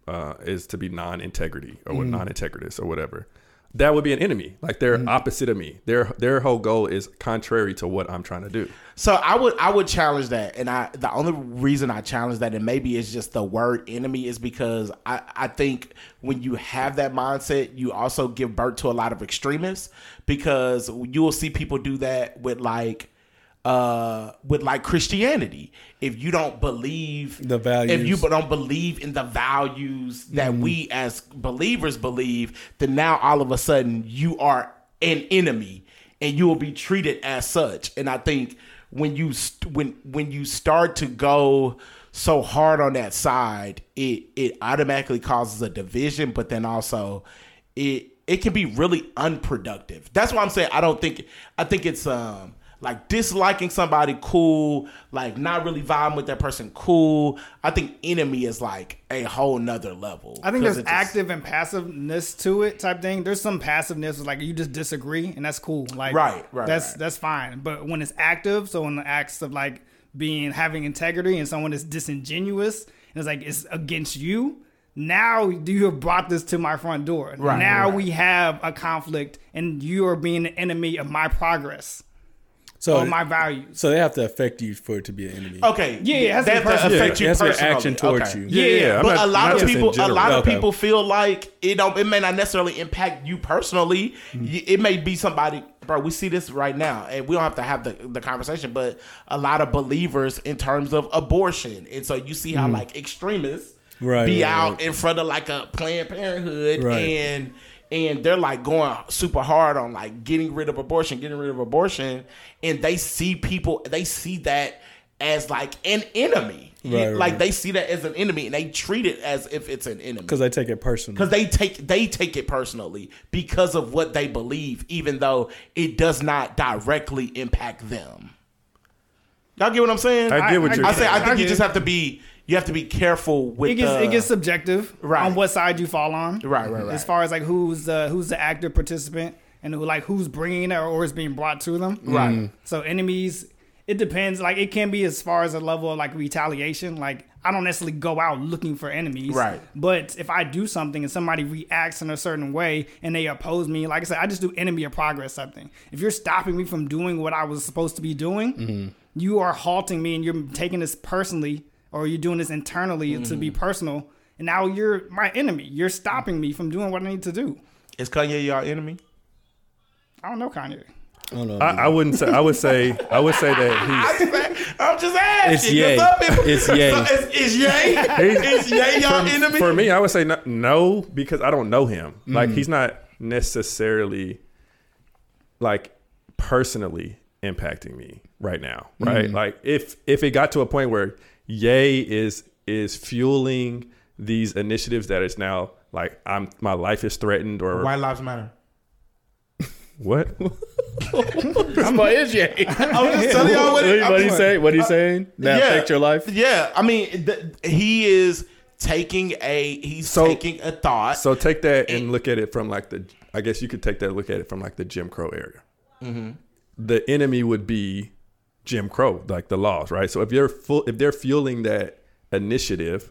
be non-integrity or non-integritist or whatever. That would be an enemy. Like they're opposite of me. Their whole goal is contrary to what I'm trying to do. So I would challenge that. And the only reason I challenge that, and maybe it's just the word enemy, is because I think when you have that mindset, you also give birth to a lot of extremists, because you will see people do that with Christianity. If you don't believe the values, if you don't believe in the values that we as believers believe, then now all of a sudden you are an enemy and you will be treated as such. And I think when you start to go so hard on that side, it automatically causes a division, but then also it can be really unproductive. That's why I'm saying I think it's Like disliking somebody, cool. Like not really vibing with that person, cool. I think enemy is like a whole nother level. I think there's active and passiveness to it type thing. There's some passiveness like you just disagree and that's cool. Like that's fine. But when it's active, so in the acts of like having integrity and someone is disingenuous and it's like it's against you. Now you have brought this to my front door. Right, now we have a conflict and you are being the enemy of my progress. So my values. So they have to affect you for it to be an enemy. Okay. Yeah. They have to affect you personally. That's your action towards you. Yeah. But a lot of people feel like it may not necessarily impact you personally. Mm-hmm. It may be somebody, bro, we see this right now and we don't have to have the conversation, but a lot of believers in terms of abortion. And so you see how like extremists in front of like a Planned Parenthood and they're like going super hard on like getting rid of abortion, and they see that as like an enemy. They see that as an enemy and they treat it as if it's an enemy. Because they take it personally because of what they believe, even though it does not directly impact them. Y'all get what I'm saying? I get what you're saying. I think you just have to be... You have to be careful with it gets subjective on what side you fall on. Right. As far as like who's the active participant and who's bringing it or is being brought to them. Right. Mm. So enemies, it depends. Like it can be as far as a level of like retaliation. Like I don't necessarily go out looking for enemies. Right. But if I do something and somebody reacts in a certain way and they oppose me, like I said, I just do enemy of progress something. If you're stopping me from doing what I was supposed to be doing, you are halting me and you're taking this personally. Or you're doing this internally to be personal. And now you're my enemy. You're stopping me from doing what I need to do. Is Kanye your enemy? I don't know Kanye. I wouldn't say. I would say that he's. I'm just asking. It's Ye. It's Ye. Is Ye your enemy? For me, I would say no because I don't know him. Mm-hmm. Like he's not necessarily, like, personally impacting me right now. Right. Mm-hmm. Like if it got to a point where. Ye is fueling these initiatives that it's now like my life is threatened or White Lives Matter. What? What is Ye? I was just telling y'all what he's saying. That affect your life. Yeah, I mean, he is taking a thought. So take that and look at it from like the. I guess you could take that and look at it from like the Jim Crow area. Mm-hmm. The enemy would be. Jim Crow, like the laws, right? So if they're fueling that initiative,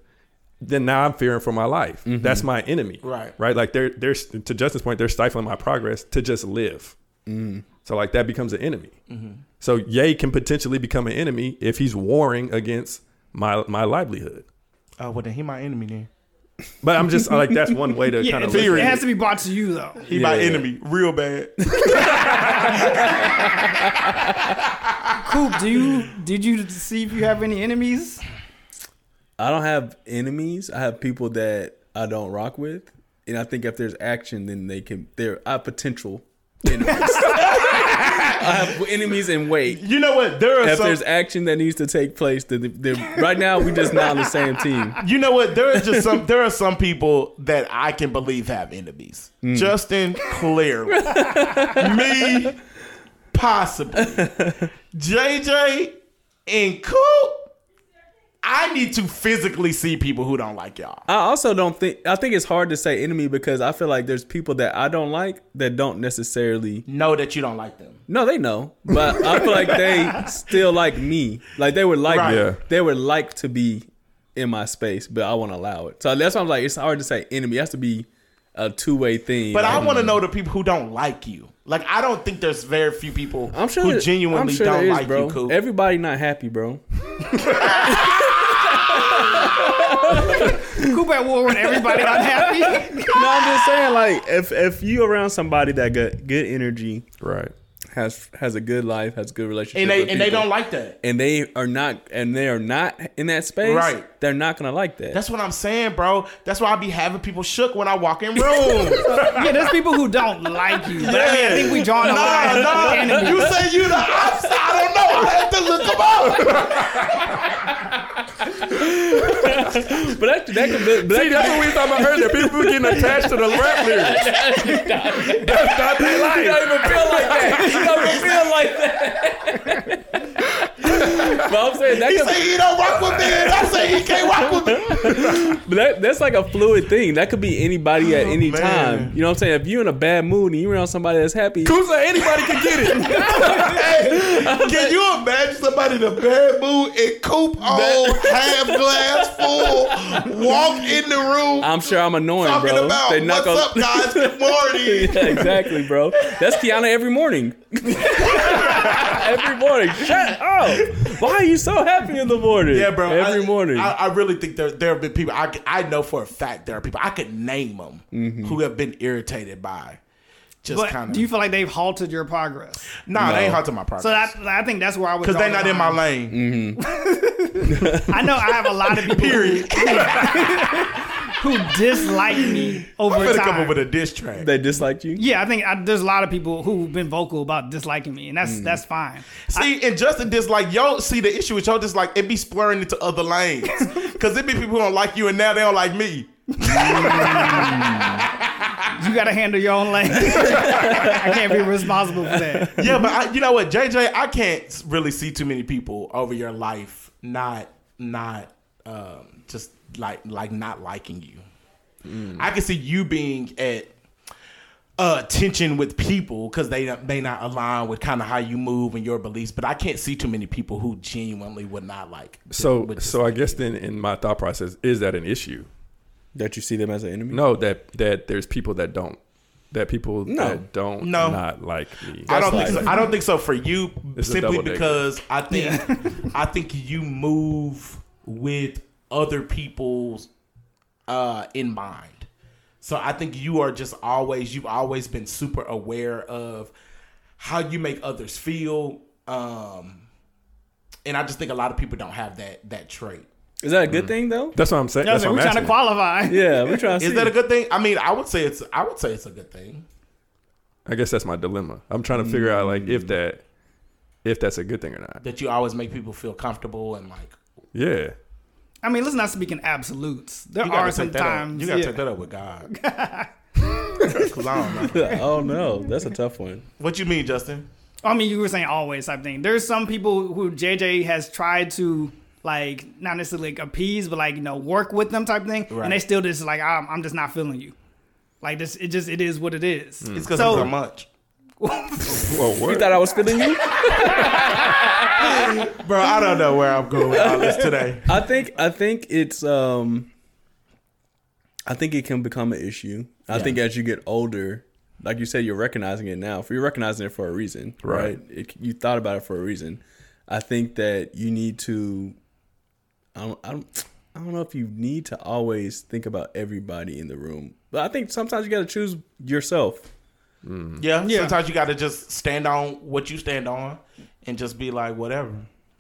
then now I'm fearing for my life. Mm-hmm. That's my enemy, right? Like they're to Justin's point, they're stifling my progress to just live. Mm. So like that becomes an enemy. Mm-hmm. So Ye can potentially become an enemy if he's warring against my livelihood. Oh, well then he my enemy then. But I'm just like that's one way to kind of figure it. It has to be brought to you though. He my enemy, real bad. Coop, did you see if you have any enemies? I don't have enemies. I have people that I don't rock with, and I think if there's action, then I have potential enemies. I have enemies in weight. You know what? There's action that needs to take place, right now we're just not on the same team. You know what? There are some people that I can believe have enemies. Mm. Justin, clearly. Me, possibly. JJ and Coop. I need to physically see people who don't like y'all. I think it's hard to say enemy because I feel like there's people that I don't like that don't necessarily know that you don't like them. No, they know. But I feel like they still like me. Like they would like they would like to be in my space, but I won't allow it. So that's why I'm like, it's hard to say enemy. It has to be a two-way thing. But I want to know the people who don't like you. Like I don't think there's very few people who genuinely don't like you, Coop. Everybody not happy, bro. Coop at war when everybody not happy. No, I'm just saying like if you around somebody that got good energy, right, has a good life, has a good relationship, and they don't like that, and they are not in that space, right? They're not gonna like that. That's what I'm saying, bro. That's why I be having people shook when I walk in rooms. Yeah, there's people who don't like you. But I mean, I think we drawn a line. You say you the outsider. don't know. I had to look them up. That's what we were talking about earlier. People getting attached to the rap lyrics. That's not their life. You don't even feel like that. You don't even feel like that. But I'm saying that he don't rock with me, and I say he can't rock with me. But that's like a fluid thing. That could be anybody at any time. You know what I'm saying? If you're in a bad mood and you're around somebody that's happy, anybody can get it. Hey, can you imagine somebody in a bad mood and Coop on half glass full, walk in the room? I'm sure I'm annoying, talking bro. About they what's up, guys? Good morning. Yeah, exactly, bro. That's Kiana every morning. Every morning. Shut up. Why are you so happy in the morning? Yeah, bro. Every morning. I really think there have been people. I know for a fact there are people. I could name them who have been irritated by just kind of. Do you feel like they've halted your progress? No, they ain't halted my progress. So I think that's where I would go. Because they're not in my lane. Mm-hmm. I know I have a lot of people. Period. Who dislike me over time. I'm gonna come up with a diss track. They disliked you? Yeah, I think there's a lot of people who've been vocal about disliking me, and that's fine. See, and Justin dislike y'all. See, the issue with y'all dislike, it be splurring into other lanes. Because it be people who don't like you, and now they don't like me. You gotta handle your own lane. I can't be responsible for that. Yeah, but you know what, JJ, I can't really see too many people over your life not like not liking you. I can see you being at tension with people because they may not align with kind of how you move and your beliefs, but I can't see too many people who genuinely would not like. So I guess then in my thought process, is that an issue? That you see them as an enemy? No, that there's people that don't. That people that don't not like me. I don't think so for you, it's simply because I think I think you move with other people's in mind. So I think you are just you've always been super aware of how you make others feel. And I just think a lot of people don't have that trait. Is that a good thing though? That's what I'm saying. That's what we're trying to qualify. Yeah, we're trying to see. Is that a good thing? I mean, I would say it's a good thing. I guess that's my dilemma. I'm trying to figure out like if that's a good thing or not. That you always make people feel comfortable and like. Yeah. I mean, let's not speak in absolutes. There are some times. You gotta take that up with God. Oh no, that's a tough one. What you mean, Justin? I mean, you were saying always type thing. There's some people who JJ has tried to like not necessarily like appease, but like, you know, work with them type thing, right. And they still just like I'm just not feeling you. Like this, it is what it is. It's because so much. Whoa, what? You thought I was feeling you? Bro, I don't know where I'm going with all this today. I think it's I think it can become an issue. I think as you get older, like you said, you're recognizing it now. You're recognizing it for a reason, right? You thought about it for a reason. I think that you need to. I don't know if you need to always think about everybody in the room, but I think sometimes you got to choose yourself. Mm. Yeah, sometimes you got to just stand on what you stand on and just be like, whatever.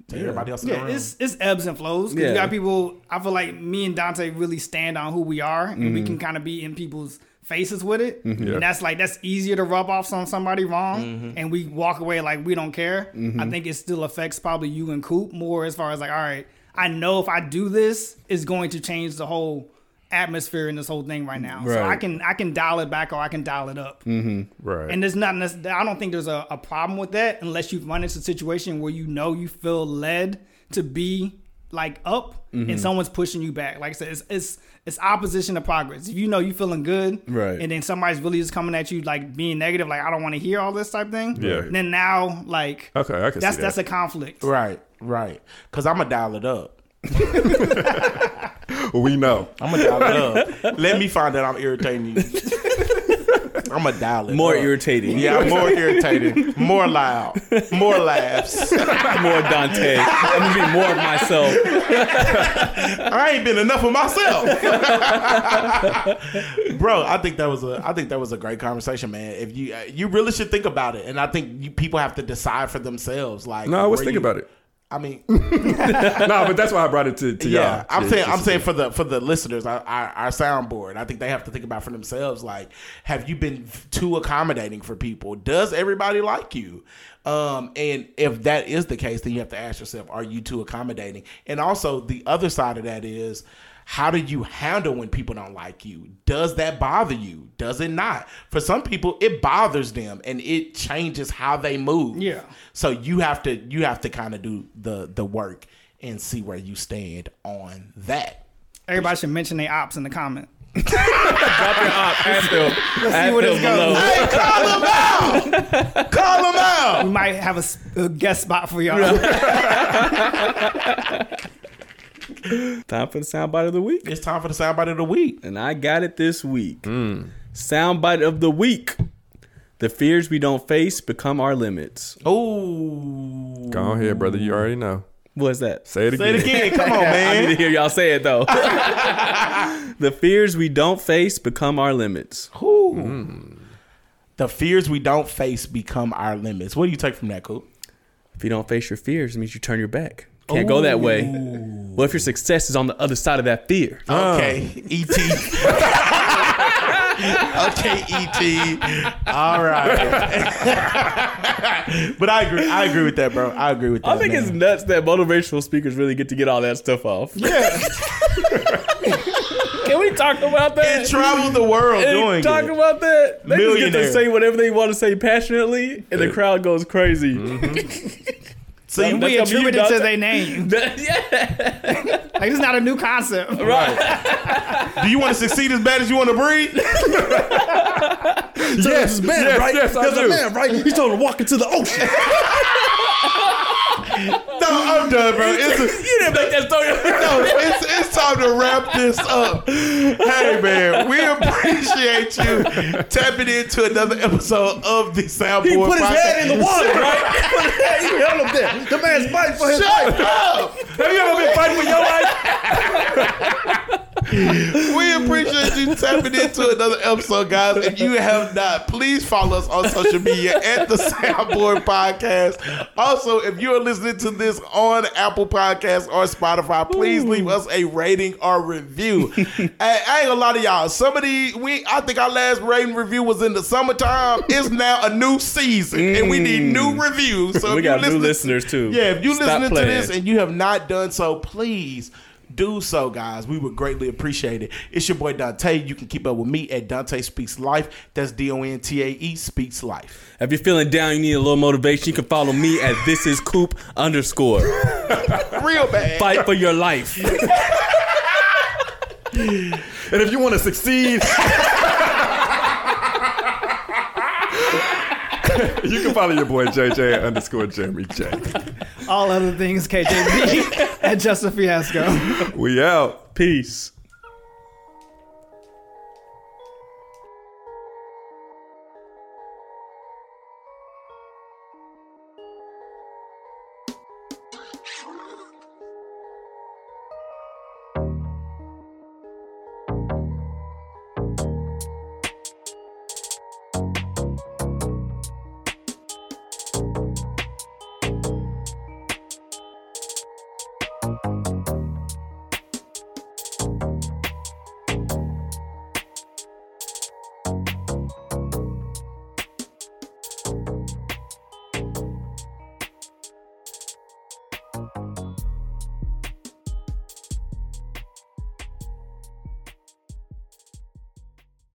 To everybody else in the room. It's ebbs and flows. Yeah. You got people, I feel like me and Dante really stand on who we are, and we can kind of be in people's faces with it. Mm-hmm. Yeah. And that's easier to rub off on somebody wrong, and we walk away like we don't care. Mm-hmm. I think it still affects probably you and Coop more as far as like, all right, I know if I do this, it's going to change the whole atmosphere in this whole thing right now, right. So I can dial it back or I can dial it up, right. And there's nothing. I don't think there's a problem with that unless you run into a situation where you know you feel led to be like up, and someone's pushing you back. Like I said, it's opposition to progress. If you know you feeling good, right, and then somebody's really just coming at you like being negative, like I don't want to hear all this type thing. Yeah. And then now like okay, I can see that's a conflict, right? Because I'm gonna dial it up. We know. I'm going to dial it up. Let me find that I'm irritating you. I'm going to dial it more up. More irritating. Yeah, more irritating. More loud. More laughs. More Dante. I'm going to be more of myself. I ain't been enough of myself. Bro, I think that was a great conversation, man. If you really should think about it. And I think people have to decide for themselreals. Like, no, I was thinking about it. I mean, no, but that's why I brought it to y'all. I'm saying for the listeners, our soundboard. I think they have to think about for themselves. Like, have you been too accommodating for people? Does everybody like you? And if that is the case, then you have to ask yourself: are you too accommodating? And also, the other side of that is, how do you handle when people don't like you? Does that bother you? Does it not? For some people, it bothers them and it changes how they move. Yeah. So you have to kind of do the work and see where you stand on that. Everybody should mention their ops in the comment. Drop your ops. Let's see what it's going. Hey, call them out. Call them out. We might have a guest spot for y'all. Time for the soundbite of the week. It's time for the soundbite of the week. And I got it this week. Soundbite of the week. The fears we don't face become our limits. Oh. Go on here, brother. You already know. What's that? Say it again. Come on, man. I need to hear y'all say it, though. The fears we don't face become our limits. Ooh. The fears we don't face become our limits. What do you take from that, Coop? If you don't face your fears, it means you turn your back. Can't go that way. Well, if your success is on the other side of that fear. Okay, E.T. Okay, E.T. All right. But I agree with that, bro. I agree with that. I think it's nuts that motivational speakers really get all that stuff off. Yeah. Can we talk about that? And travel the world doing it. Talk about that. They just get to say whatever they want to say passionately, and the crowd goes crazy. Mm-hmm. So we attribute it to their name. Yeah. Like, it's not a new concept. Right. Do you want to succeed as bad as you want to breathe? So yes, man, yes, right? Yes, I do. A man, right? He's told to walk into the ocean. No, I'm done, bro. You didn't make that story. No, it's time to wrap this up. Hey, man, we appreciate you tapping into another episode of the Soundboard Podcast. He put his head in the water, right? He put his head, he held him there. The man's fighting for his life. Shut up! Have you ever been fighting for your life? We appreciate you tapping into another episode, guys. If you have not, please follow us on social media at the Soundboard Podcast. Also, if you are listening to this on Apple Podcasts or Spotify, please leave us a rating or review. I ain't gonna lie to y'all. I think our last rating review was in the summertime. It's now a new season, and we need new reviews. So we got new listeners too. Yeah, if you're listening to this and you have not done so, please do so, guys. We would greatly appreciate it. It's your boy Dante. You can keep up with me at Dante Speaks Life. That's DONTAE Speaks Life. If you're feeling down, you need a little motivation, you can follow me at This Is Coop _ Real bad. Fight for your life. And if you want to succeed, you can follow your boy JJ at _ Jeremy J. All other things KJB at Justin Fiasco. We out. Peace.